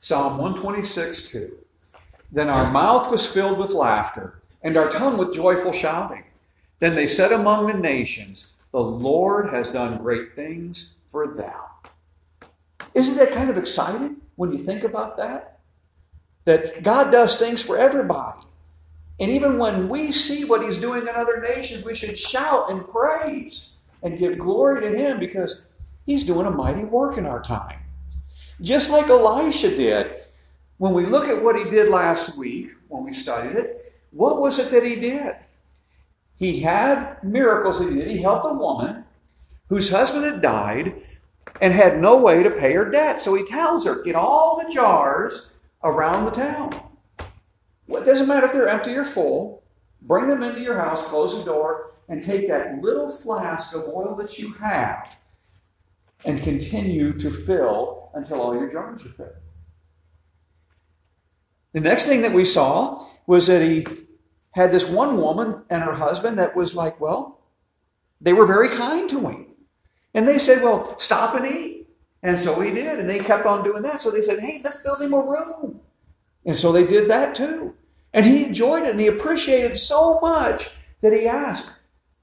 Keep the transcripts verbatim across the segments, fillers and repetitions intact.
Psalm one twenty-six, two. Then our mouth was filled with laughter, and our tongue with joyful shouting. Then they said among the nations, the Lord has done great things for them. Isn't that kind of exciting when you think about that? That God does things for everybody. And even when we see what he's doing in other nations, we should shout and praise and give glory to him, because he's doing a mighty work in our time. Just like Elisha did. When we look at what he did last week, when we studied it, what was it that he did? He had miracles that he did. He helped a woman whose husband had died and had no way to pay her debt. So he tells her, get all the jars around the town. Well, it doesn't matter if they're empty or full. Bring them into your house, close the door, and take that little flask of oil that you have and continue to fill until all your jars are filled. The next thing that we saw was that he had this one woman and her husband that was like, well, they were very kind to him. And they said, well, stop and eat. And so he did. And they kept on doing that. So they said, hey, let's build him a room. And so they did that too. And he enjoyed it and he appreciated it so much that he asked,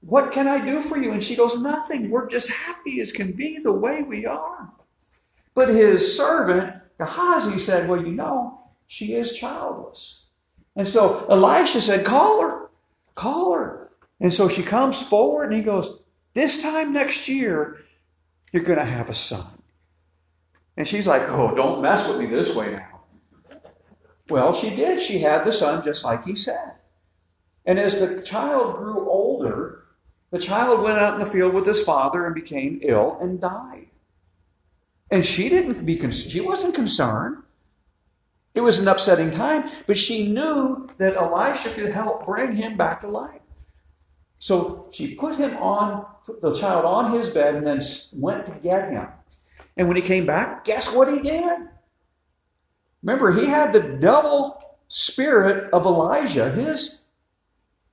what can I do for you? And she goes, nothing. We're just happy as can be the way we are. But his servant, Gehazi, said, well, you know, she is childless. And so Elisha said, call her, call her. And so she comes forward and he goes, this time next year, you're going to have a son. And she's like, oh, don't mess with me this way now. Well, she did. She had the son just like he said. And as the child grew older, the child went out in the field with his father and became ill and died. And she didn't be, con- she wasn't concerned. It was an upsetting time, but she knew that Elisha could help bring him back to life. So she put him on, the child on his bed, and then went to get him. And when he came back, guess what he did? Remember, he had the double spirit of Elijah, his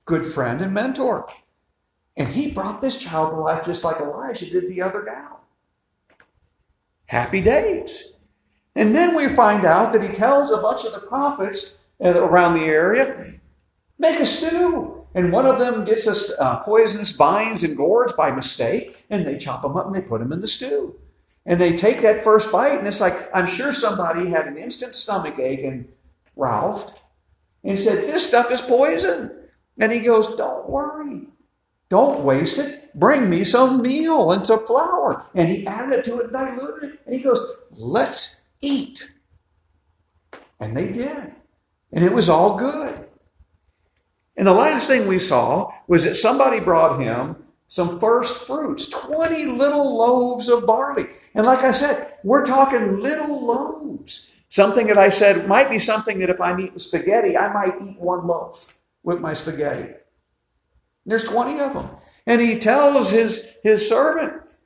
good friend and mentor. And he brought this child to life just like Elijah did the other gal. Happy days. And then we find out that he tells a bunch of the prophets around the area, make a stew. And one of them gets us uh, poisonous vines and gourds by mistake, and they chop them up and they put them in the stew. And they take that first bite, and it's like, I'm sure somebody had an instant stomach ache and roused and said, this stuff is poison. And he goes, don't worry. Don't waste it. Bring me some meal and some flour. And he added it to it and diluted it. And he goes, let's eat. And they did. And it was all good. And the last thing we saw was that somebody brought him some first fruits, twenty little loaves of barley. And like I said, we're talking little loaves. Something that I said might be something that if I'm eating spaghetti, I might eat one loaf with my spaghetti. And there's twenty of them. And he tells his, his servant,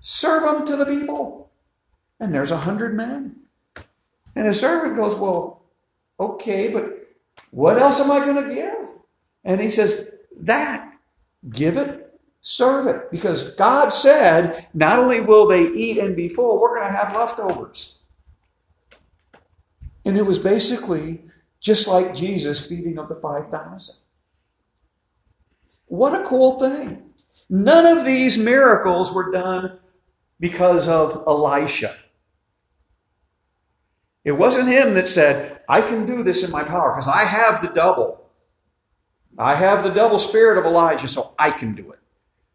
serve them to the people. And there's a hundred men. And his servant goes, well, okay, but what else am I going to give? And he says, that, give it, serve it. Because God said, not only will they eat and be full, we're going to have leftovers. And it was basically just like Jesus feeding of the five thousand. What a cool thing. None of these miracles were done because of Elisha. It wasn't him that said, I can do this in my power because I have the double. I have the double spirit of Elijah, so I can do it.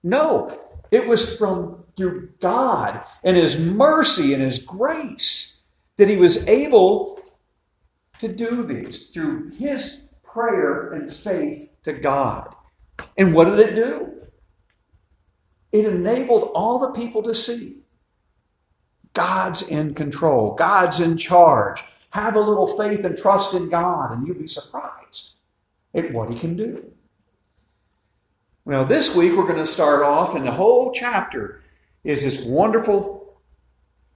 No, it was from through God and his mercy and his grace that he was able to do these through his prayer and faith to God. And what did it do? It enabled all the people to see God's in control. God's in charge. Have a little faith and trust in God, and you'll be surprised at what he can do. Well, this week we're going to start off, and the whole chapter is this wonderful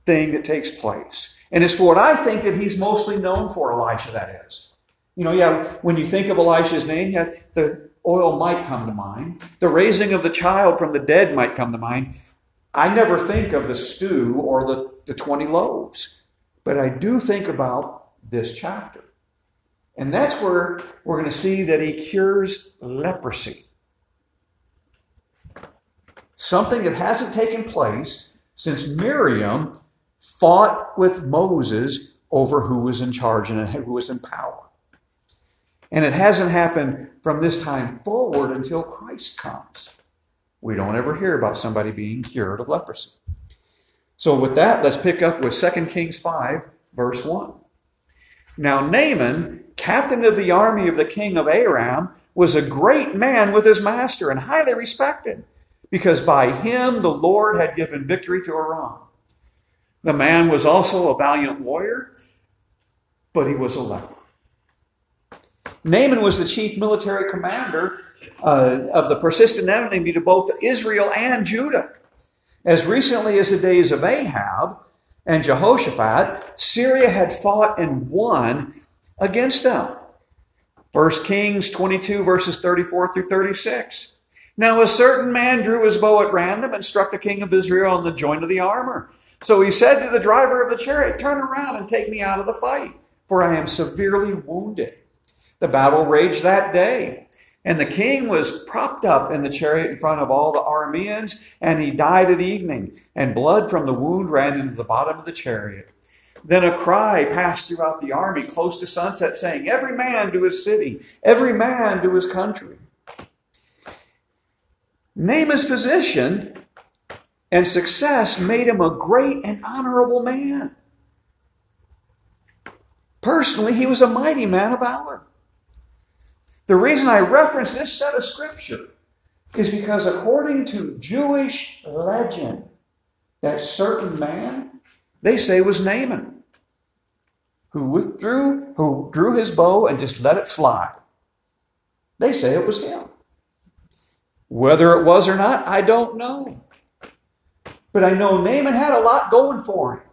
thing that takes place. And it's for what I think that he's mostly known for, Elisha, that is. You know, yeah, when you think of Elisha's name, yeah, the oil might come to mind. The raising of the child from the dead might come to mind. I never think of the stew or the, the twenty loaves. But I do think about this chapter. And that's where we're going to see that he cures leprosy. Something that hasn't taken place since Miriam fought with Moses over who was in charge and who was in power. And it hasn't happened from this time forward until Christ comes. We don't ever hear about somebody being cured of leprosy. So with that, let's pick up with Second Kings five, verse one. Now Naaman, captain of the army of the king of Aram, was a great man with his master and highly respected, because by him the Lord had given victory to Aram. The man was also a valiant warrior, but he was a leper. Naaman was the chief military commander uh, of the persistent enemy to both Israel and Judah. As recently as the days of Ahab and Jehoshaphat, Syria had fought and won against them. First Kings twenty-two, verses thirty-four through thirty-six. Now a certain man drew his bow at random and struck the king of Israel on the joint of the armor. So he said to the driver of the chariot, "Turn around and take me out of the fight, for I am severely wounded." The battle raged that day, and the king was propped up in the chariot in front of all the Arameans, and he died at evening, and blood from the wound ran into the bottom of the chariot. Then a cry passed throughout the army close to sunset, saying, "Every man to his city, every man to his country." Naaman's position and success made him a great and honorable man. Personally, he was a mighty man of valor. The reason I reference this set of scripture is because according to Jewish legend, that certain man, they say, was Naaman, who withdrew, who drew his bow and just let it fly. They say it was him. Whether it was or not, I don't know. But I know Naaman had a lot going for him.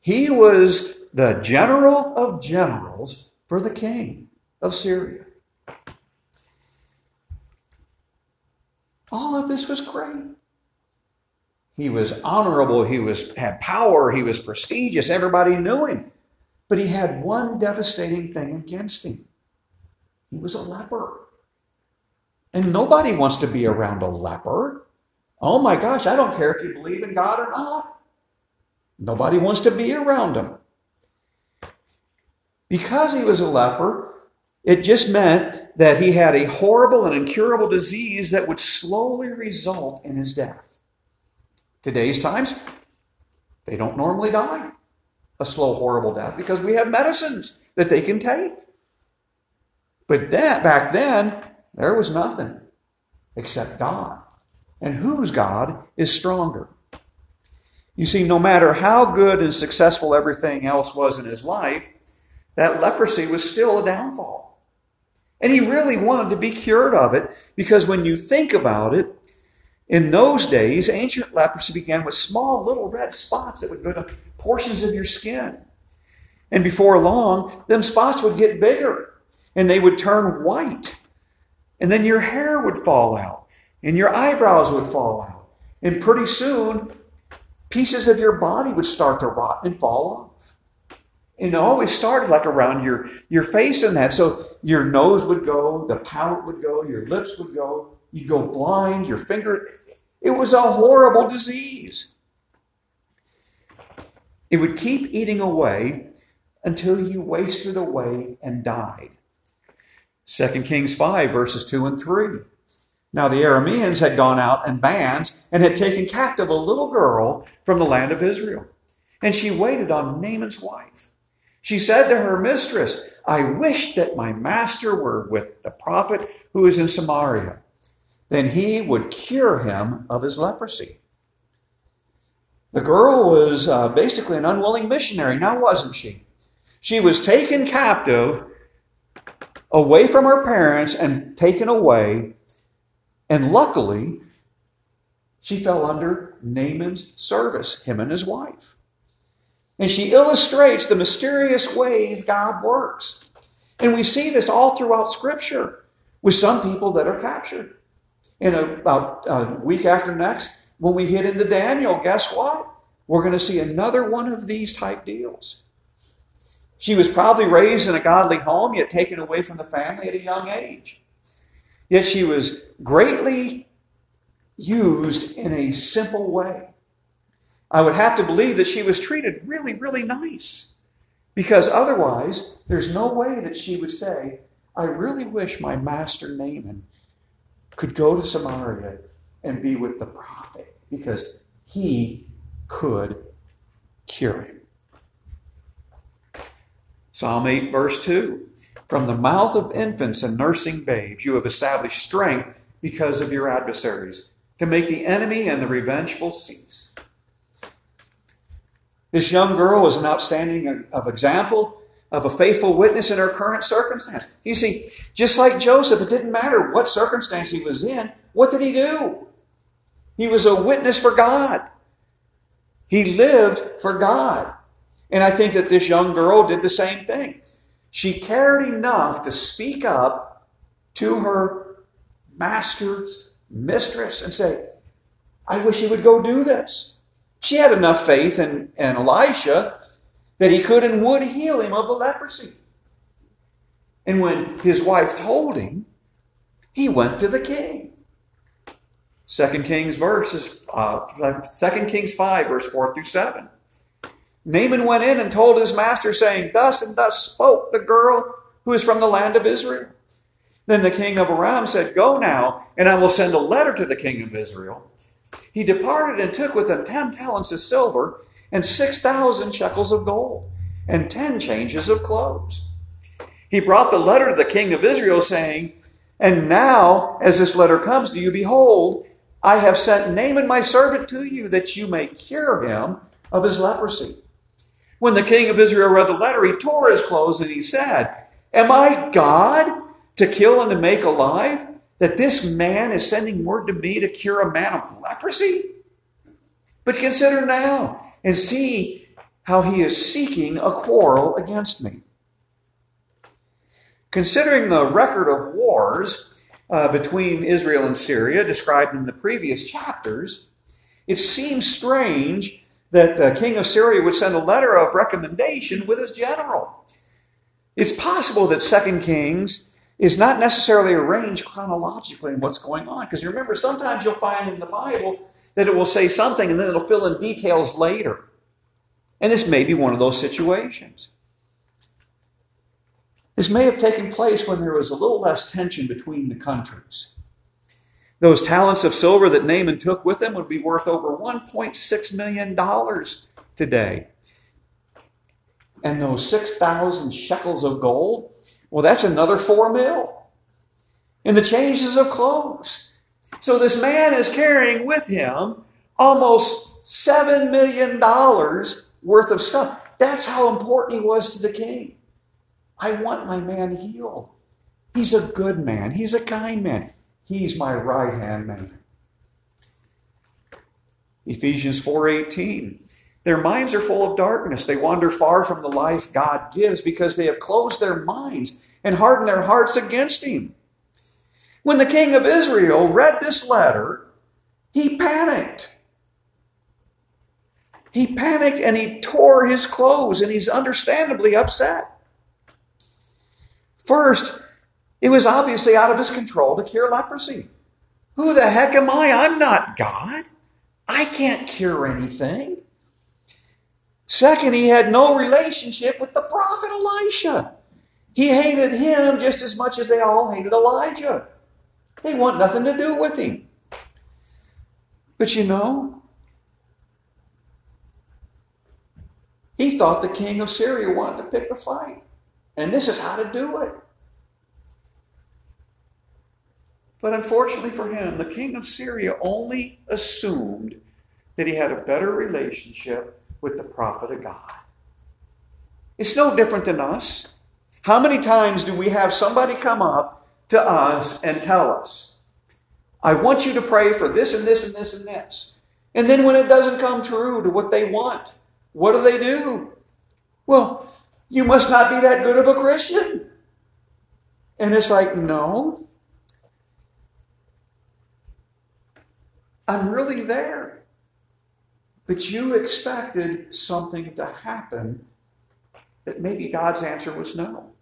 He was the general of generals for the king of Syria. All of this was great. He was honorable. He was had power. He was prestigious. Everybody knew him. But he had one devastating thing against him. He was a leper. And nobody wants to be around a leper. Oh my gosh, I don't care if you believe in God or not. Nobody wants to be around him. Because he was a leper, it just meant that he had a horrible and incurable disease that would slowly result in his death. Today's times, they don't normally die a slow, horrible death because we have medicines that they can take. But that back then, there was nothing except God. And whose God is stronger? You see, no matter how good and successful everything else was in his life, that leprosy was still a downfall. And he really wanted to be cured of it, because when you think about it, in those days, ancient leprosy began with small little red spots that would go to portions of your skin. And before long, them spots would get bigger, and they would turn white. And then your hair would fall out, and your eyebrows would fall out. And pretty soon, pieces of your body would start to rot and fall off. And it always started like around your, your face and that. So your nose would go, the palate would go, your lips would go, you'd go blind, your finger. It was a horrible disease. It would keep eating away until you wasted away and died. Second Kings five, verses two and three. Now the Arameans had gone out in bands and had taken captive a little girl from the land of Israel. And she waited on Naaman's wife. She said to her mistress, "I wish that my master were with the prophet who is in Samaria. Then he would cure him of his leprosy." The girl was uh, basically an unwilling missionary, now wasn't she? She was taken captive away from her parents and taken away. And luckily, she fell under Naaman's service, him and his wife. And she illustrates the mysterious ways God works. And we see this all throughout Scripture with some people that are captured. And about a week after next, when we hit into Daniel, guess what? We're going to see another one of these type deals. She was probably raised in a godly home, yet taken away from the family at a young age. Yet she was greatly used in a simple way. I would have to believe that she was treated really, really nice, because otherwise there's no way that she would say, I really wish my master Naaman could go to Samaria and be with the prophet, because he could cure him. Psalm eight, verse two. From the mouth of infants and nursing babes, you have established strength because of your adversaries, to make the enemy and the revengeful cease. This young girl is an outstanding of example of a faithful witness in her current circumstance. You see, just like Joseph, it didn't matter what circumstance he was in. What did he do? He was a witness for God. He lived for God. And I think that this young girl did the same thing. She cared enough to speak up to her master's mistress and say, I wish he would go do this. She had enough faith in, in Elisha that he could and would heal him of the leprosy. And when his wife told him, he went to the king. Second Kings, verses, uh, Second Kings five, verse four through seven. Naaman went in and told his master, saying, Thus and thus spoke the girl who is from the land of Israel. Then the king of Aram said, Go now, and I will send a letter to the king of Israel. He departed and took with him ten talents of silver, and six thousand shekels of gold, and ten changes of clothes. He brought the letter to the king of Israel, saying, And now, as this letter comes to you, behold, I have sent Naaman my servant to you, that you may cure him of his leprosy. When the king of Israel read the letter, he tore his clothes, and he said, Am I God to kill and to make alive, that this man is sending word to me to cure a man of leprosy? But consider now and see how he is seeking a quarrel against me. Considering the record of wars uh, between Israel and Syria described in the previous chapters, it seems strange that the king of Syria would send a letter of recommendation with his general. It's possible that Second Kings is not necessarily arranged chronologically in what's going on, because you remember, sometimes you'll find in the Bible that it will say something and then it'll fill in details later. And this may be one of those situations. This may have taken place when there was a little less tension between the countries. Those talents of silver that Naaman took with him would be worth over one point six million dollars today. And those six thousand shekels of gold, well, that's another four mil. And the changes of clothes. So this man is carrying with him almost seven million dollars worth of stuff. That's how important he was to the king. I want my man healed. He's a good man. He's a kind man. He's my right-hand man. Ephesians four eighteen. Their minds are full of darkness. They wander far from the life God gives because they have closed their minds and hardened their hearts against him. When the king of Israel read this letter, he panicked. He panicked and he tore his clothes, and he's understandably upset. First, it was obviously out of his control to cure leprosy. Who the heck am I? I'm not God. I can't cure anything. Second, he had no relationship with the prophet Elisha. He hated him just as much as they all hated Elijah. They want nothing to do with him. But you know, he thought the king of Syria wanted to pick a fight. And this is how to do it. But unfortunately for him, the king of Syria only assumed that he had a better relationship with the prophet of God. It's no different than us. How many times do we have somebody come up to us and tell us, I want you to pray for this and this and this and this. And then when it doesn't come true to what they want, what do they do? Well, you must not be that good of a Christian. And it's like, no. I'm really there. But you expected something to happen that maybe God's answer was no.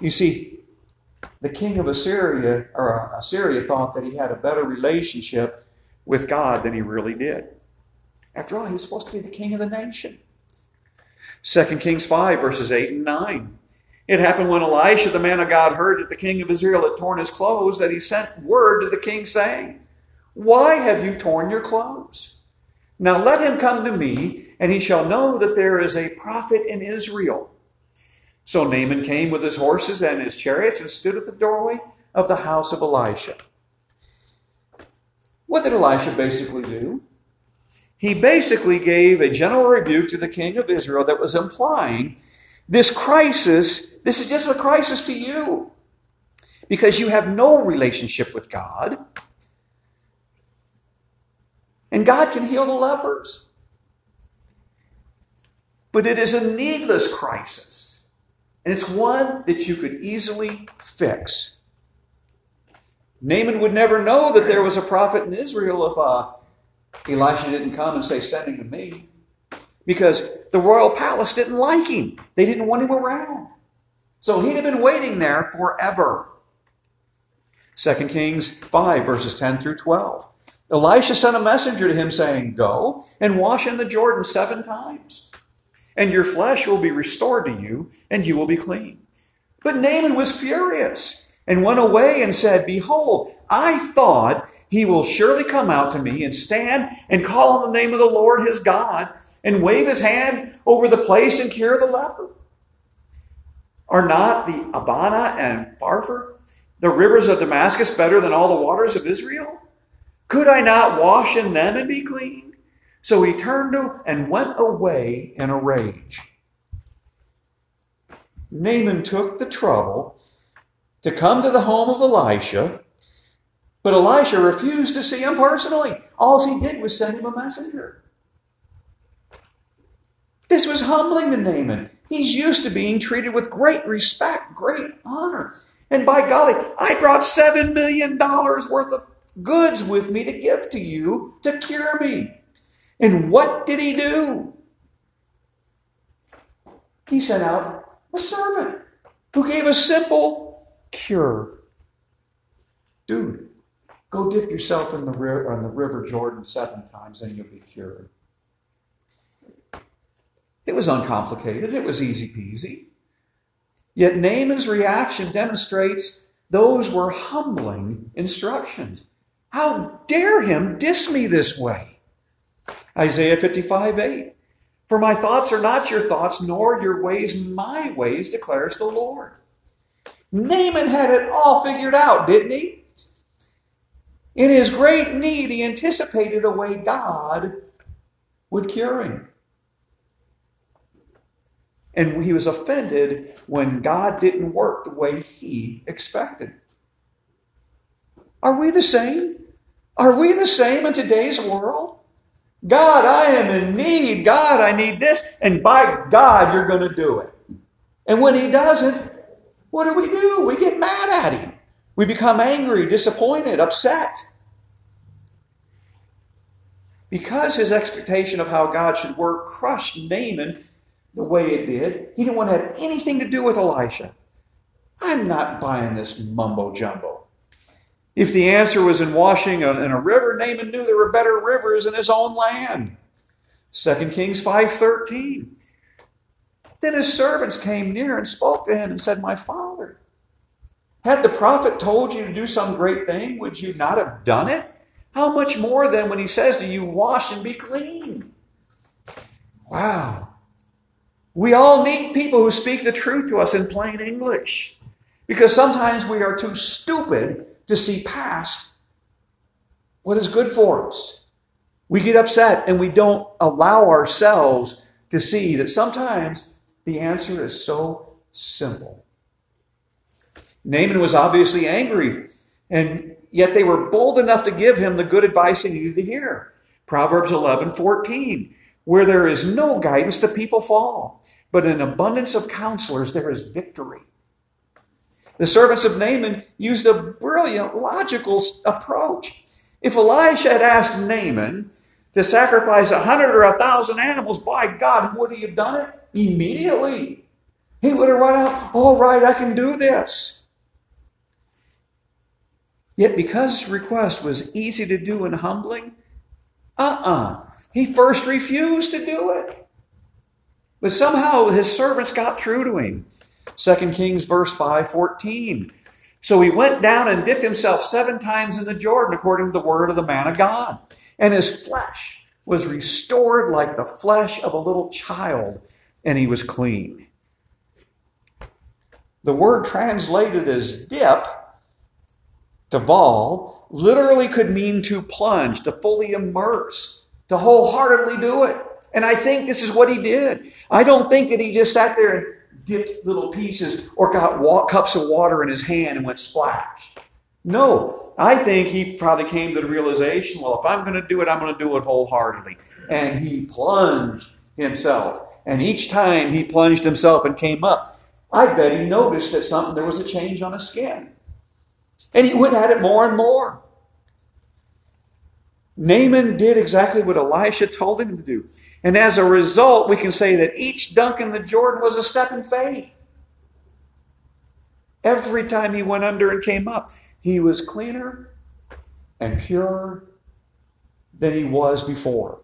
You see, the king of Assyria or Assyria thought that he had a better relationship with God than he really did. After all, he was supposed to be the king of the nation. Second Kings five, verses eight and nine. It happened when Elisha, the man of God, heard that the king of Israel had torn his clothes, that he sent word to the king saying, "Why have you torn your clothes? Now let him come to me, and he shall know that there is a prophet in Israel." So Naaman came with his horses and his chariots and stood at the doorway of the house of Elisha. What did Elisha basically do? He basically gave a general rebuke to the king of Israel that was implying this crisis, this is just a crisis to you because you have no relationship with God. And God can heal the lepers. But it is a needless crisis. And it's one that you could easily fix. Naaman would never know that there was a prophet in Israel if uh, Elisha didn't come and say, "Send him to me." Because the royal palace didn't like him. They didn't want him around. So he'd have been waiting there forever. Second Kings five, verses ten through twelve. Elisha sent a messenger to him saying, "Go and wash in the Jordan seven times, and your flesh will be restored to you, and you will be clean." But Naaman was furious and went away and said, "Behold, I thought he will surely come out to me and stand and call on the name of the Lord his God and wave his hand over the place and cure the leper. Are not the Abana and Pharpar, the rivers of Damascus, better than all the waters of Israel? Could I not wash in them and be clean?" So he turned and went away in a rage. Naaman took the trouble to come to the home of Elisha, but Elisha refused to see him personally. All he did was send him a messenger. This was humbling to Naaman. He's used to being treated with great respect, great honor. And by golly, I brought seven million dollars worth of goods with me to give to you to cure me. And what did he do? He sent out a servant who gave a simple cure. "Dude, go dip yourself in the river, in the river Jordan seven times and you'll be cured." It was uncomplicated. It was easy peasy. Yet Naaman's reaction demonstrates those were humbling instructions. How dare him diss me this way? Isaiah fifty-five, eight. "For my thoughts are not your thoughts, nor your ways my ways, declares the Lord." Naaman had it all figured out, didn't he? In his great need, he anticipated a way God would cure him. And he was offended when God didn't work the way he expected. Are we the same? Are we the same in today's world? God, I am in need. God, I need this. And by God, you're going to do it. And when he doesn't, what do we do? We get mad at him. We become angry, disappointed, upset. Because his expectation of how God should work crushed Naaman the way it did, he didn't want to have anything to do with Elisha. I'm not buying this mumbo jumbo. If the answer was in washing in a river, Naaman knew there were better rivers in his own land. Second Kings five, thirteen. Then his servants came near and spoke to him and said, "My father, had the prophet told you to do some great thing, would you not have done it? How much more then when he says to you, wash and be clean?" Wow. We all need people who speak the truth to us in plain English because sometimes we are too stupid to see past what is good for us. We get upset and we don't allow ourselves to see that sometimes the answer is so simple. Naaman was obviously angry, and yet they were bold enough to give him the good advice he needed to hear. Proverbs eleven, fourteen, where there is no guidance, the people fall, but in abundance of counselors, there is victory. The servants of Naaman used a brilliant logical approach. If Elisha had asked Naaman to sacrifice a hundred or a thousand animals, by God, would he have done it? Immediately. He would have run out, all right, I can do this. Yet because his request was easy to do and humbling, uh-uh. he first refused to do it. But somehow his servants got through to him. Second Kings verse five, fourteen. So he went down and dipped himself seven times in the Jordan, according to the word of the man of God. And his flesh was restored like the flesh of a little child, and he was clean. The word translated as dip, deval, literally could mean to plunge, to fully immerse, to wholeheartedly do it. And I think this is what he did. I don't think that he just sat there and dipped little pieces or got wa- cups of water in his hand and went splash. No, I think he probably came to the realization, well, if I'm going to do it, I'm going to do it wholeheartedly. And he plunged himself. And each time he plunged himself and came up, I bet he noticed that something, there was a change on his skin. And he went at it more and more. Naaman did exactly what Elisha told him to do. And as a result, we can say that each dunk in the Jordan was a step in faith. Every time he went under and came up, he was cleaner and purer than he was before.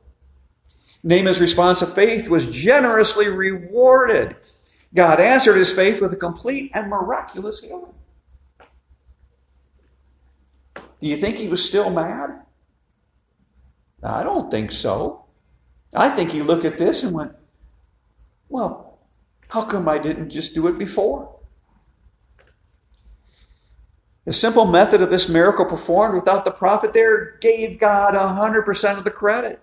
Naaman's response of faith was generously rewarded. God answered his faith with a complete and miraculous healing. Do you think he was still mad? I don't think so. I think he looked at this and went, well, how come I didn't just do it before? The simple method of this miracle performed without the prophet there gave God one hundred percent of the credit.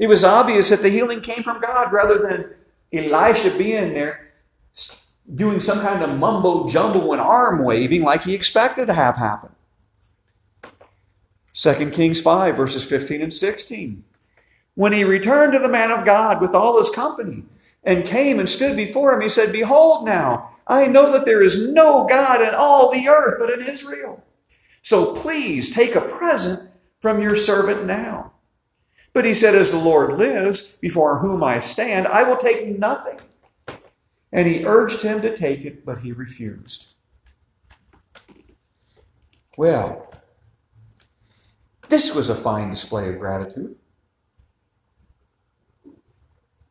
It was obvious that the healing came from God rather than Elisha being there doing some kind of mumbo-jumbo and arm-waving like he expected to have happen. Second Kings five, verses fifteen and sixteen. When he returned to the man of God with all his company and came and stood before him, he said, behold now, I know that there is no God in all the earth but in Israel. So please take a present from your servant now. But he said, as the Lord lives, before whom I stand, I will take nothing. And he urged him to take it, but he refused. Well, this was a fine display of gratitude.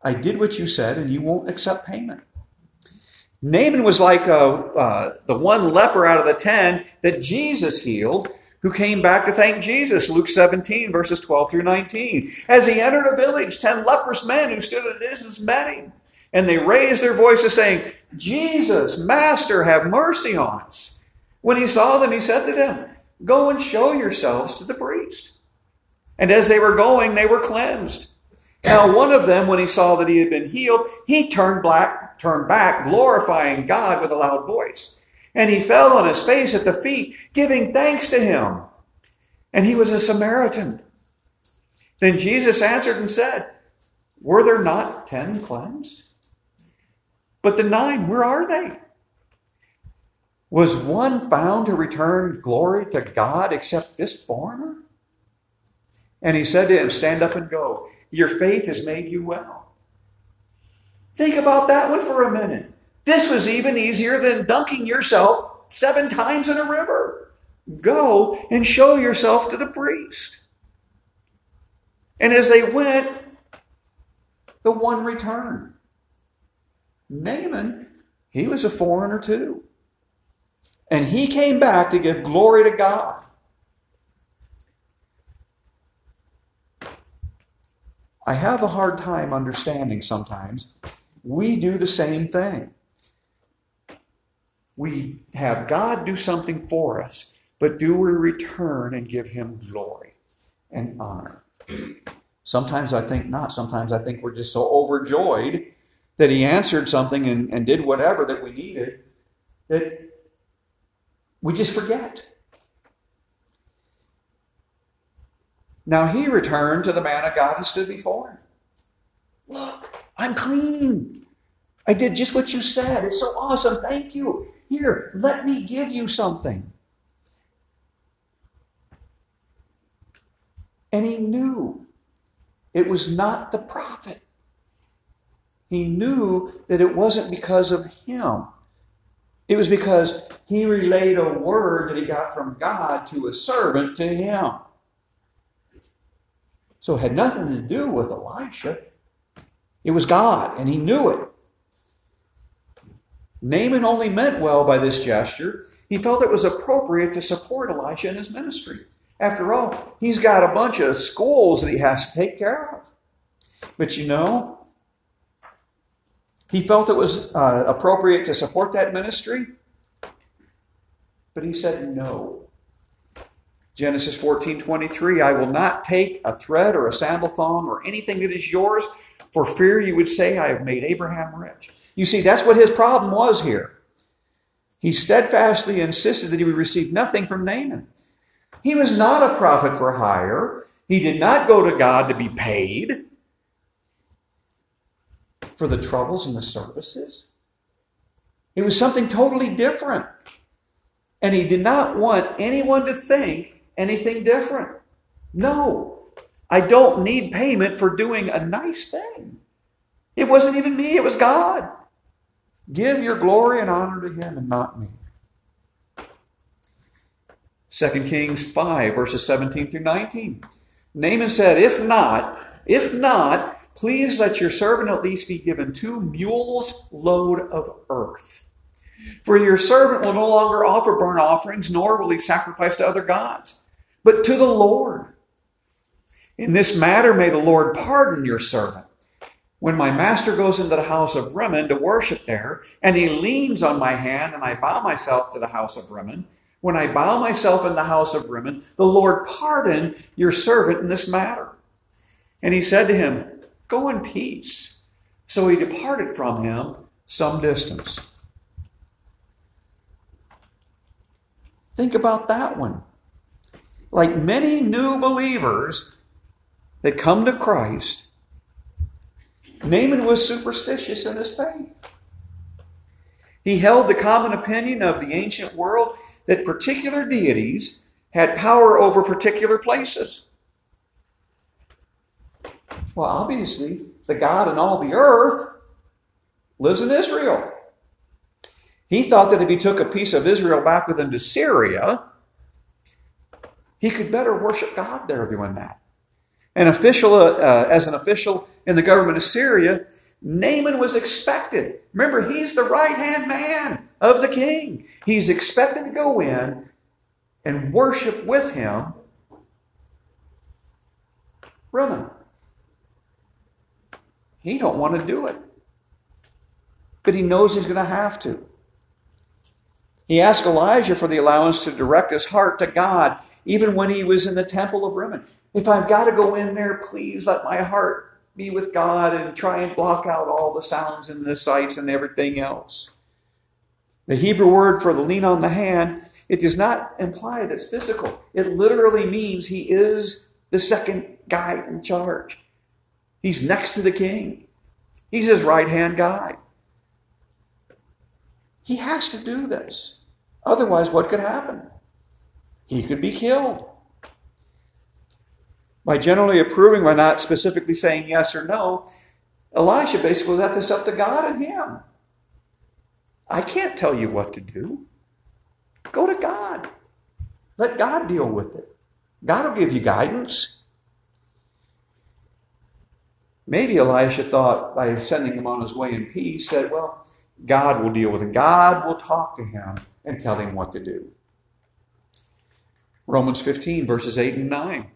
I did what you said, and you won't accept payment. Naaman was like uh, uh, the one leper out of the ten that Jesus healed, who came back to thank Jesus. Luke seventeen, verses twelve through nineteen. As he entered a village, ten leprous men who stood at a distance met him, and they raised their voices, saying, Jesus, Master, have mercy on us. When he saw them, he said to them, go and show yourselves to the priest. And as they were going, they were cleansed. Now one of them, when he saw that he had been healed, he turned black, turned back, glorifying God with a loud voice. And he fell on his face at the feet, giving thanks to him. And he was a Samaritan. Then Jesus answered and said, were there not ten cleansed? But the nine, where are they? Was one found to return glory to God except this foreigner? And he said to him, stand up and go. Your faith has made you well. Think about that one for a minute. This was even easier than dunking yourself seven times in a river. Go and show yourself to the priest. And as they went, the one returned. Naaman, he was a foreigner too. And he came back to give glory to God. I have a hard time understanding sometimes. We do the same thing. We have God do something for us, but do we return and give him glory and honor? Sometimes I think not. Sometimes I think we're just so overjoyed that he answered something and, and did whatever that we needed that we just forget. Now he returned to the man of God and stood before him. Look, I'm clean. I did just what you said. It's so awesome. Thank you. Here, let me give you something. And he knew It was not the prophet. He knew that it wasn't because of him. It was because he relayed a word that he got from God to a servant to him. So it had nothing to do with Elisha. It was God, and he knew it. Naaman only meant well by this gesture. He felt it was appropriate to support Elisha in his ministry. After all, he's got a bunch of schools that he has to take care of. But you know, he felt it was uh, appropriate to support that ministry, but he said no. Genesis fourteen twenty-three, I will not take a thread or a sandal thong or anything that is yours, for fear you would say, I have made Abraham rich. You see, that's what his problem was here. He steadfastly insisted that he would receive nothing from Naaman. He was not a prophet for hire. He did not go to God to be paid for the troubles and the services. It was something totally different. And he did not want anyone to think anything different. No, I don't need payment for doing a nice thing. It wasn't even me, it was God. Give your glory and honor to him and not me. Second Kings five, verses seventeen through nineteen. Naaman said, if not, if not, please let your servant at least be given two mules' load of earth. For your servant will no longer offer burnt offerings, nor will he sacrifice to other gods, but to the Lord. In this matter, may the Lord pardon your servant. When my master goes into the house of Rimmon to worship there, and he leans on my hand, and I bow myself to the house of Rimmon, when I bow myself in the house of Rimmon, the Lord pardon your servant in this matter. And he said to him, go in peace. So he departed from him some distance. Think about that one. Like many new believers that come to Christ, Naaman was superstitious in his faith. He held the common opinion of the ancient world that particular deities had power over particular places. Well, obviously, the God in all the earth lives in Israel. He thought that if he took a piece of Israel back with him to Syria, he could better worship God there doing that. An official, uh, as an official in the government of Syria, Naaman was expected. Remember, he's the right-hand man of the king. He's expected to go in and worship with him Rimmon. He don't want to do it, but he knows he's going to have to. He asked Elijah for the allowance to direct his heart to God, even when he was in the temple of Rimmon. If I've got to go in there, please let my heart be with God and try and block out all the sounds and the sights and everything else. The Hebrew word for the lean on the hand, it does not imply that's physical. It literally means he is the second guy in charge. He's next to the king. He's his right-hand guy. He has to do this. Otherwise, what could happen? He could be killed. By generally approving, by not specifically saying yes or no, Elisha basically left this up to God and him. I can't tell you what to do. Go to God. Let God deal with it. God will give you guidance. Maybe Elisha thought by sending him on his way in peace that, well, God will deal with it. God will talk to him and tell him what to do. Romans fifteen, verses eight and nine.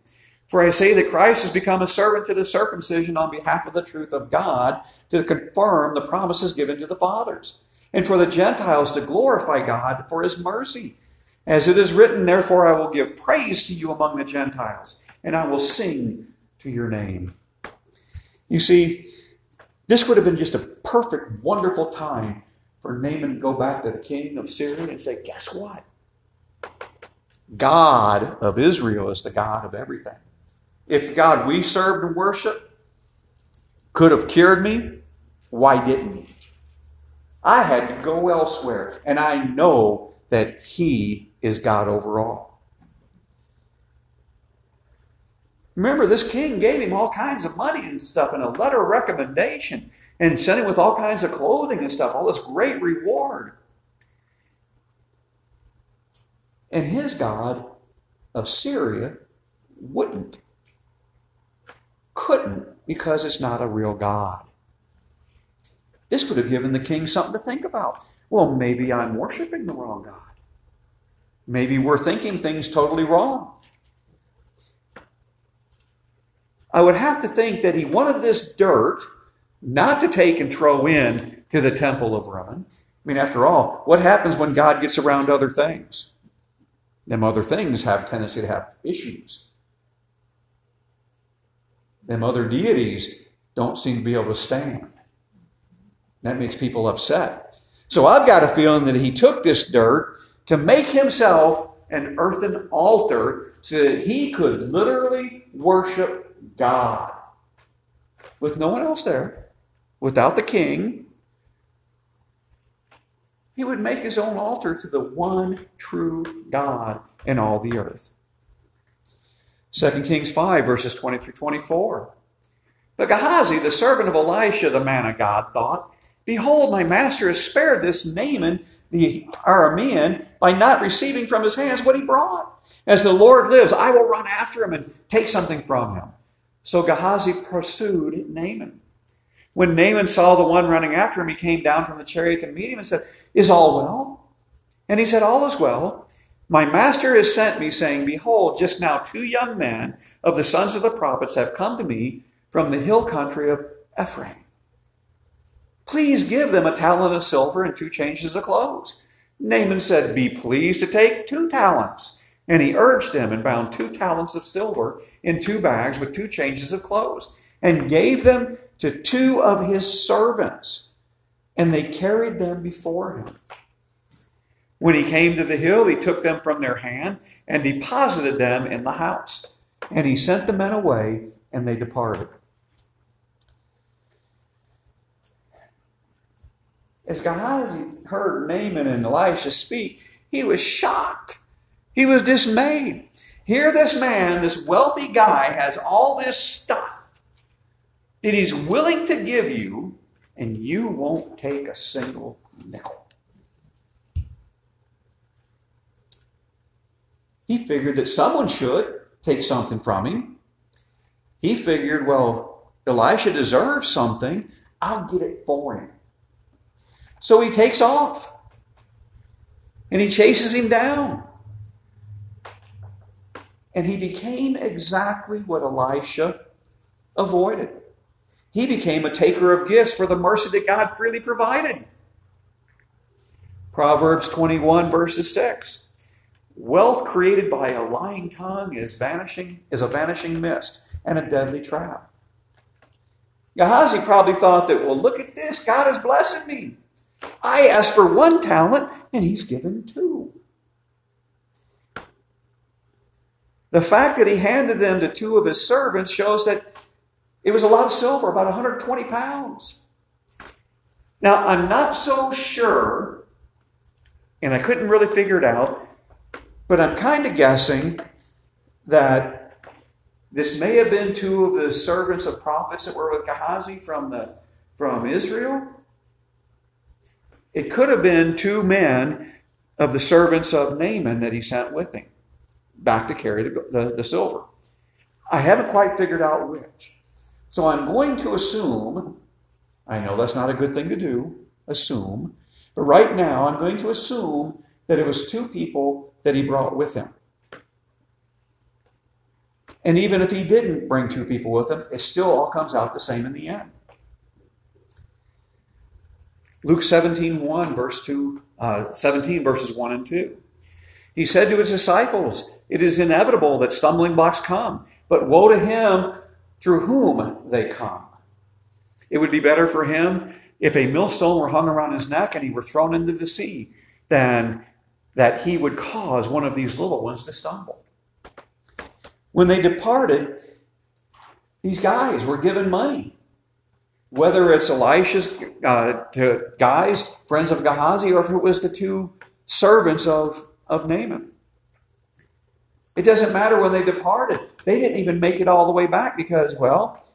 For I say that Christ has become a servant to the circumcision on behalf of the truth of God, to confirm the promises given to the fathers, and for the Gentiles to glorify God for his mercy. As it is written, therefore I will give praise to you among the Gentiles, and I will sing to your name. You see, this would have been just a perfect, wonderful time for Naaman to go back to the king of Syria and say, guess what? God of Israel is the God of everything. If the God we served and worshiped could have cured me, why didn't he? I had to go elsewhere, and I know that he is God over all. Remember, this king gave him all kinds of money and stuff and a letter of recommendation and sent him with all kinds of clothing and stuff, all this great reward. And his God of Syria wouldn't, couldn't, because it's not a real God. This would have given the king something to think about. Well, maybe I'm worshiping the wrong God. Maybe we're thinking things totally wrong. I would have to think that he wanted this dirt not to take and throw in to the temple of Rimmon. I mean, after all, what happens when God gets around other things? Them other things have a tendency to have issues. Them other deities don't seem to be able to stand. That makes people upset. So I've got a feeling that he took this dirt to make himself an earthen altar so that he could literally worship God with no one else there, without the king. He would make his own altar to the one true God in all the earth. Second Kings five, verses twenty through twenty-four. But Gehazi, the servant of Elisha, the man of God, thought, "Behold, my master has spared this Naaman, the Aramean, by not receiving from his hands what he brought. As the Lord lives, I will run after him and take something from him." So Gehazi pursued Naaman. When Naaman saw the one running after him, he came down from the chariot to meet him and said, "Is all well?" And he said, "All is well. My master has sent me, saying, 'Behold, just now two young men of the sons of the prophets have come to me from the hill country of Ephraim. Please give them a talent of silver and two changes of clothes.' Naaman said, 'Be pleased to take two talents.' And he urged him and bound two talents of silver in two bags with two changes of clothes and gave them to two of his servants. And they carried them before him. When he came to the hill, he took them from their hand and deposited them in the house. And he sent the men away, and they departed." As Gehazi heard Naaman and Elisha speak, he was shocked. He was dismayed. Here this man, this wealthy guy, has all this stuff that he's willing to give you, and you won't take a single nickel. He figured that someone should take something from him. He figured, well, Elisha deserves something. I'll get it for him. So he takes off and he chases him down. And he became exactly what Elisha avoided. He became a taker of gifts for the mercy that God freely provided. Proverbs twenty-one, verses six. "Wealth created by a lying tongue is vanishing, is a vanishing mist and a deadly trap." Gehazi probably thought that, well, look at this. God is blessing me. I asked for one talent, and he's given two. The fact that he handed them to two of his servants shows that it was a lot of silver, about one hundred twenty pounds. Now, I'm not so sure, and I couldn't really figure it out, but I'm kind of guessing that this may have been two of the servants of prophets that were with Gehazi from, the, from Israel. It could have been two men of the servants of Naaman that he sent with him back to carry the, the, the silver. I haven't quite figured out which. So I'm going to assume, I know that's not a good thing to do, assume, but right now I'm going to assume that it was two people that he brought with him. And even if he didn't bring two people with him, it still all comes out the same in the end. Luke seventeen, one, verse two, uh, seventeen, verses one and two. He said to his disciples, "It is inevitable that stumbling blocks come, but woe to him through whom they come. It would be better for him if a millstone were hung around his neck and he were thrown into the sea than that he would cause one of these little ones to stumble." When they departed, these guys were given money. Whether it's Elisha's uh, to guys, friends of Gehazi, or if it was the two servants of, of Naaman. It doesn't matter when they departed. They didn't even make it all the way back because, well,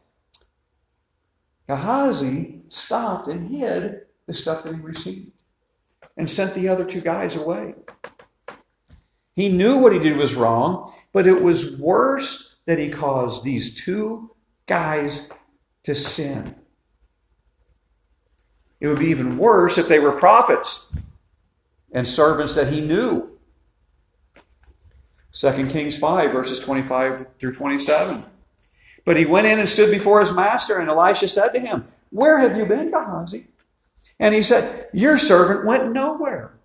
Gehazi stopped and hid the stuff that he received and sent the other two guys away. He knew what he did was wrong, but it was worse that he caused these two guys to sin. It would be even worse if they were prophets and servants that he knew. Second Kings five, verses twenty-five through twenty-seven. But he went in and stood before his master, and Elisha said to him, "Where have you been, Gehazi?" And he said, "Your servant went nowhere."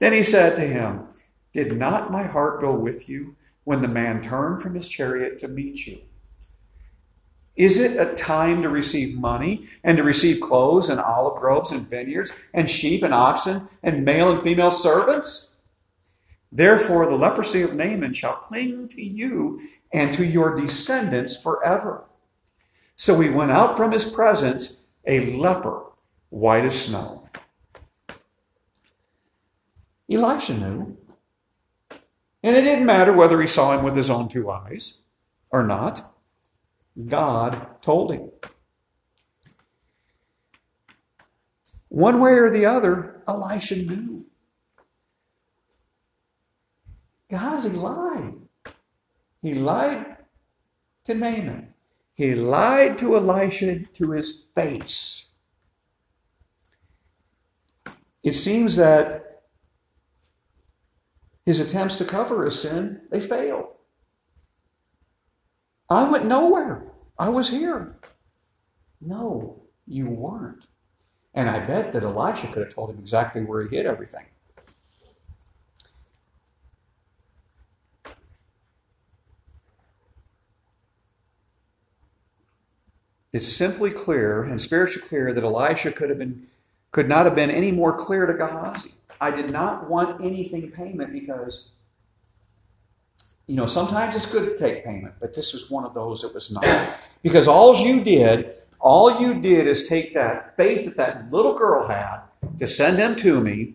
Then he said to him, "Did not my heart go with you when the man turned from his chariot to meet you? Is it a time to receive money and to receive clothes and olive groves and vineyards and sheep and oxen and male and female servants? Therefore, the leprosy of Naaman shall cling to you and to your descendants forever." So he went out from his presence, a leper, white as snow. Elisha knew. And it didn't matter whether he saw him with his own two eyes or not. God told him. One way or the other, Elisha knew. Gehazi lied. He lied to Naaman. He lied to Elisha to his face. It seems that his attempts to cover his sin, they failed. I went nowhere. I was here. No, you weren't. And I bet that Elisha could have told him exactly where he hid everything. It's simply clear and spiritually clear that Elisha could have been, could not have been any more clear to Gehazi. I did not want anything payment because, you know, sometimes it's good to take payment, but this was one of those that was not. Because all you did, all you did is take that faith that that little girl had to send him to me,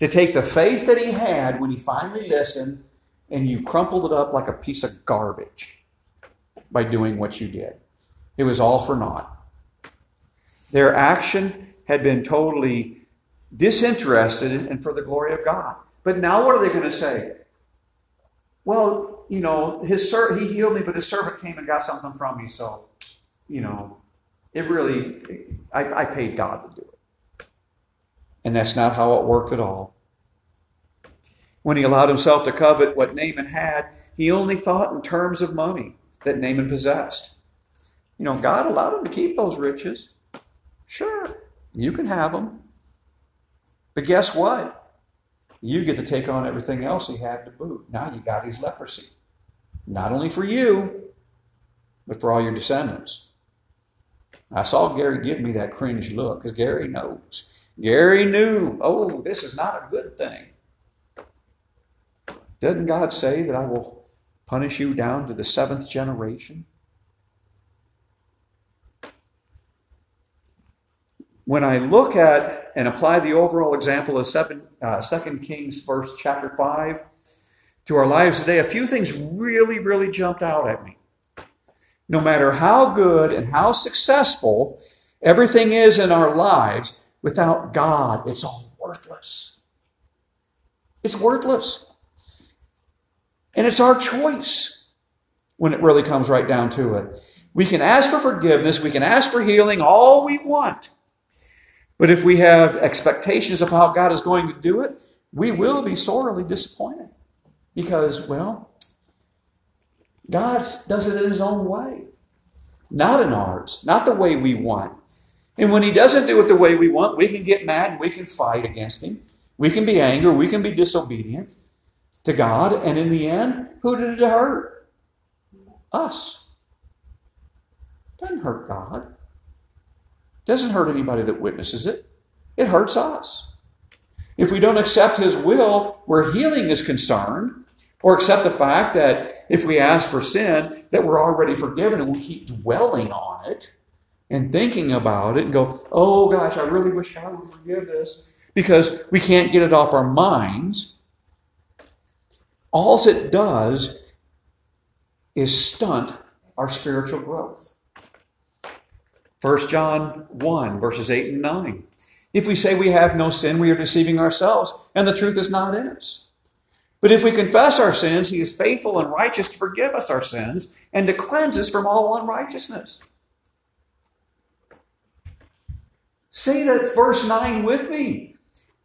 to take the faith that he had when he finally listened, and you crumpled it up like a piece of garbage by doing what you did. It was all for naught. Their action had been totally disinterested and for the glory of God. But now what are they going to say? Well, you know, his ser- he healed me, but his servant came and got something from me. So, you know, it really, I, I paid God to do it. And that's not how it worked at all. When he allowed himself to covet what Naaman had, he only thought in terms of money that Naaman possessed. You know, God allowed him to keep those riches. Sure, you can have them. But guess what? You get to take on everything else he had to boot. Now you got his leprosy. Not only for you, but for all your descendants. I saw Gary give me that cringe look because Gary knows. Gary knew, oh, this is not a good thing. Doesn't God say that I will punish you down to the seventh generation? When I look at and apply the overall example of Second Kings first chapter five to our lives today, a few things really, really jumped out at me. No matter how good and how successful everything is in our lives, without God, it's all worthless. It's worthless. And it's our choice when it really comes right down to it. We can ask for forgiveness. We can ask for healing all we want. But if we have expectations of how God is going to do it, we will be sorely disappointed because, well, God does it in his own way, not in ours, not the way we want. And when he doesn't do it the way we want, we can get mad and we can fight against him. We can be angry. We can be disobedient to God. And in the end, who did it hurt? Us. Doesn't hurt God. Doesn't hurt anybody that witnesses it. It hurts us. If we don't accept his will where healing is concerned, or accept the fact that if we ask for sin, that we're already forgiven and we keep dwelling on it and thinking about it and go, oh gosh, I really wish God would forgive this because we can't get it off our minds. All it does is stunt our spiritual growth. First John one, verses eight and nine. If we say we have no sin, we are deceiving ourselves, and the truth is not in us. But if we confess our sins, he is faithful and righteous to forgive us our sins and to cleanse us from all unrighteousness. Say that verse nine with me.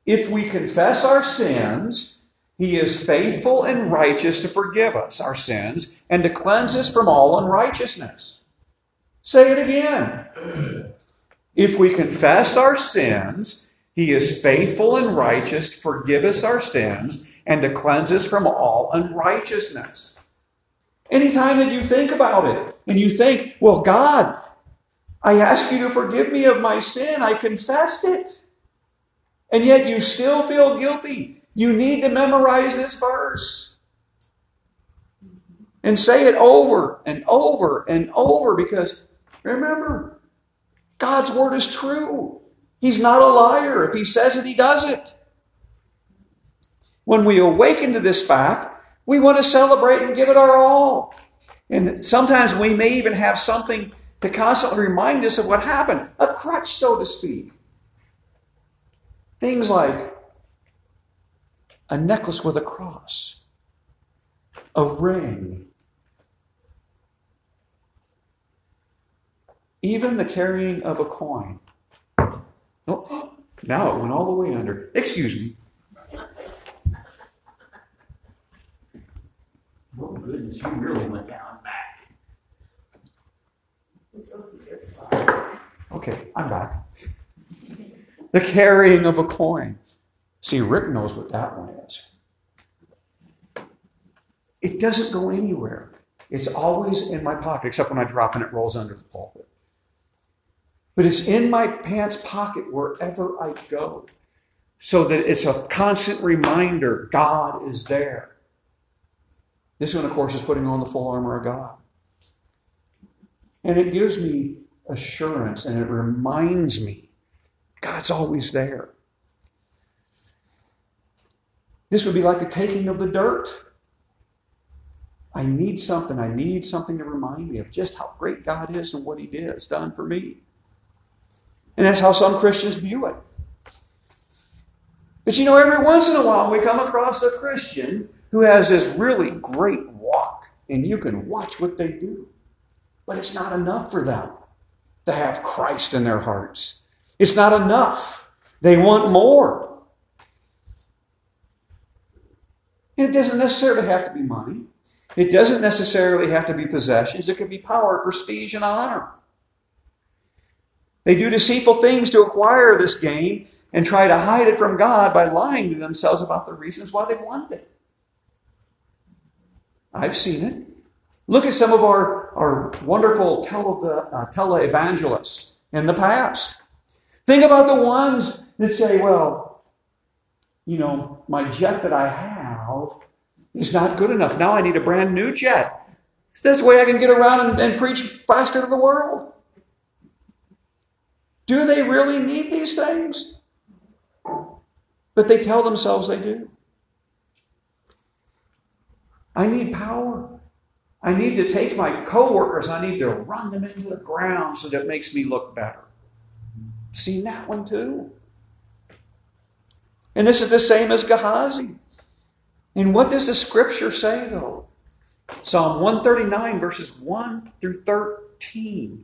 If we confess our sins, he is faithful and righteous to forgive us our sins and to cleanse us from all unrighteousness. Say it again. If we confess our sins, he is faithful and righteous to forgive us our sins and to cleanse us from all unrighteousness. Anytime that you think about it and you think, well, God, I ask you to forgive me of my sin. I confessed it. And yet you still feel guilty. You need to memorize this verse. And say it over and over and over, because remember, God's word is true. He's not a liar. If he says it, he does it. When we awaken to this fact, we want to celebrate and give it our all. And sometimes we may even have something to constantly remind us of what happened, a crutch, so to speak. Things like a necklace with a cross, a ring, even the carrying of a coin. Oh, now it went all the way under. Excuse me. Oh, goodness, you really went down back. It's okay, it's fine. Okay, I'm back. The carrying of a coin. See, Rick knows what that one is. It doesn't go anywhere. It's always in my pocket, except when I drop and it rolls under the pulpit. But it's in my pants pocket wherever I go, so that it's a constant reminder God is there. This one, of course, is putting on the full armor of God. And it gives me assurance, and it reminds me God's always there. This would be like the taking of the dirt. I need something. I need something to remind me of just how great God is and what he did, has done for me. And that's how some Christians view it. But you know, every once in a while we come across a Christian who has this really great walk, and you can watch what they do. But it's not enough for them to have Christ in their hearts. It's not enough. They want more. It doesn't necessarily have to be money. It doesn't necessarily have to be possessions. It could be power, prestige, and honor. They do deceitful things to acquire this gain and try to hide it from God by lying to themselves about the reasons why they wanted it. I've seen it. Look at some of our, our wonderful tele, uh, televangelists in the past. Think about the ones that say, well, you know, my jet that I have is not good enough. Now I need a brand new jet. So that's the way I can get around and, and preach faster to the world. Do they really need these things? But they tell themselves they do. I need power. I need to take my coworkers. I need to run them into the ground so that it makes me look better. Seen that one too. And this is the same as Gehazi. And what does the scripture say though? Psalm one thirty-nine verses one through thirteen.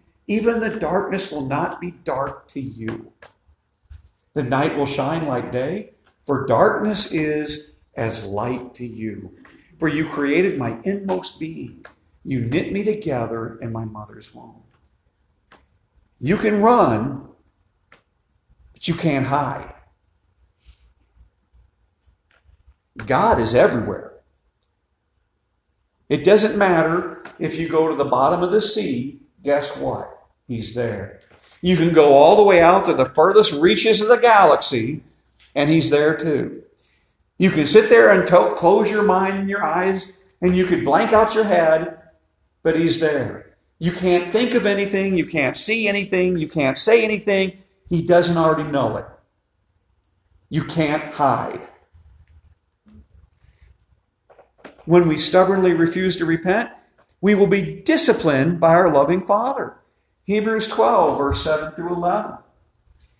even the darkness will not be dark to you. The night will shine like day, for darkness is as light to you. For you created my inmost being. You knit me together in my mother's womb. You can run, but you can't hide. God is everywhere. It doesn't matter if you go to the bottom of the sea. Guess what? He's there. You can go all the way out to the furthest reaches of the galaxy, and he's there too. You can sit there and to- close your mind and your eyes, and you could blank out your head, but he's there. You can't think of anything. You can't see anything. You can't say anything. He doesn't already know it. You can't hide. When we stubbornly refuse to repent, we will be disciplined by our loving Father. Hebrews twelve, verse seven through eleven.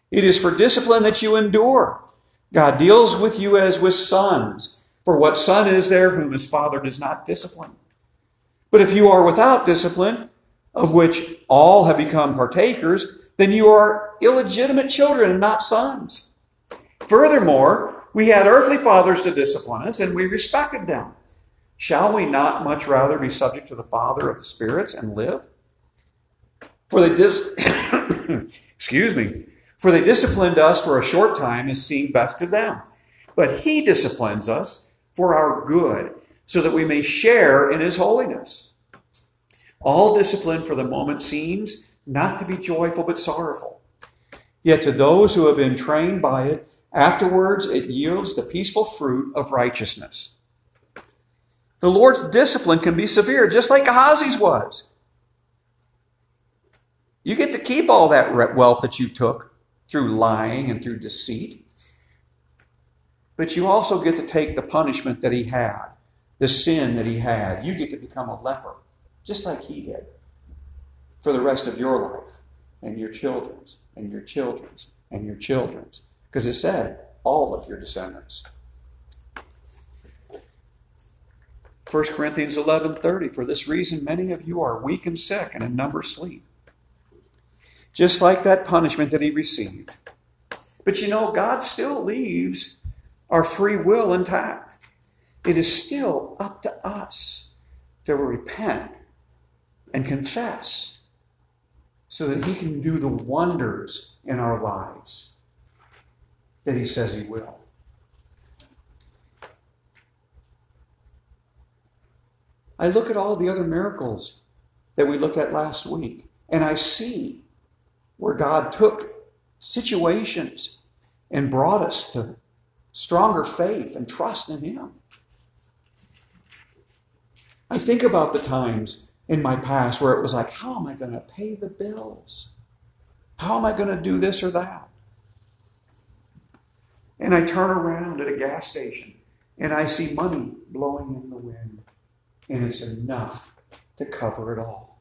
It is for discipline that you endure. God deals with you as with sons. For what son is there whom his father does not discipline? But if you are without discipline, of which all have become partakers, then you are illegitimate children and not sons. Furthermore, we had earthly fathers to discipline us, and we respected them. Shall we not much rather be subject to the Father of the spirits and live? For they dis- excuse me. For they disciplined us for a short time as seemed best to them, but he disciplines us for our good, so that we may share in his holiness. All discipline for the moment seems not to be joyful but sorrowful. Yet to those who have been trained by it, afterwards it yields the peaceful fruit of righteousness. The Lord's discipline can be severe, just like Gehazi's was. You get to keep all that wealth that you took through lying and through deceit. But you also get to take the punishment that he had, the sin that he had. You get to become a leper, just like he did, for the rest of your life and your children's and your children's and your children's. Because it said, all of your descendants. First Corinthians eleven thirty, for this reason many of you are weak and sick, and in number sleep. Just like that punishment that he received. But you know, God still leaves our free will intact. It is still up to us to repent and confess so that he can do the wonders in our lives that he says he will. I look at all the other miracles that we looked at last week, and I see where God took situations and brought us to stronger faith and trust in him. I think about the times in my past where it was like, how am I going to pay the bills? How am I going to do this or that? And I turn around at a gas station, and I see money blowing in the wind. And it's enough to cover it all.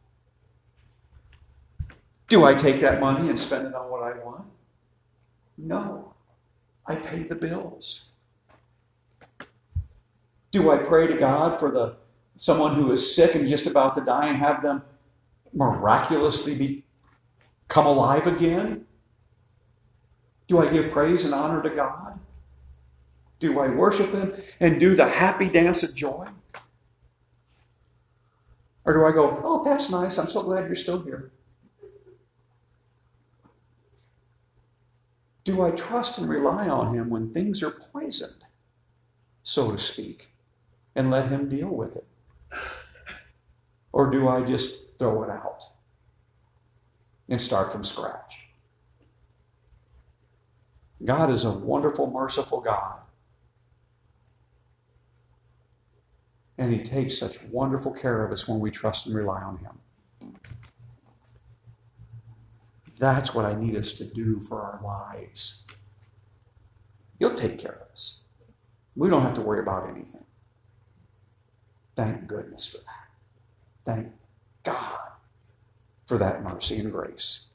Do I take that money and spend it on what I want? No. I pay the bills. Do I pray to God for the someone who is sick and just about to die and have them miraculously be, come alive again? Do I give praise and honor to God? Do I worship him and do the happy dance of joy? Or do I go, oh, that's nice. I'm so glad you're still here. Do I trust and rely on him when things are poisoned, so to speak, and let him deal with it? Or do I just throw it out and start from scratch? God is a wonderful, merciful God. And he takes such wonderful care of us when we trust and rely on him. That's what I need us to do for our lives. He'll take care of us. We don't have to worry about anything. Thank goodness for that. Thank God for that mercy and grace.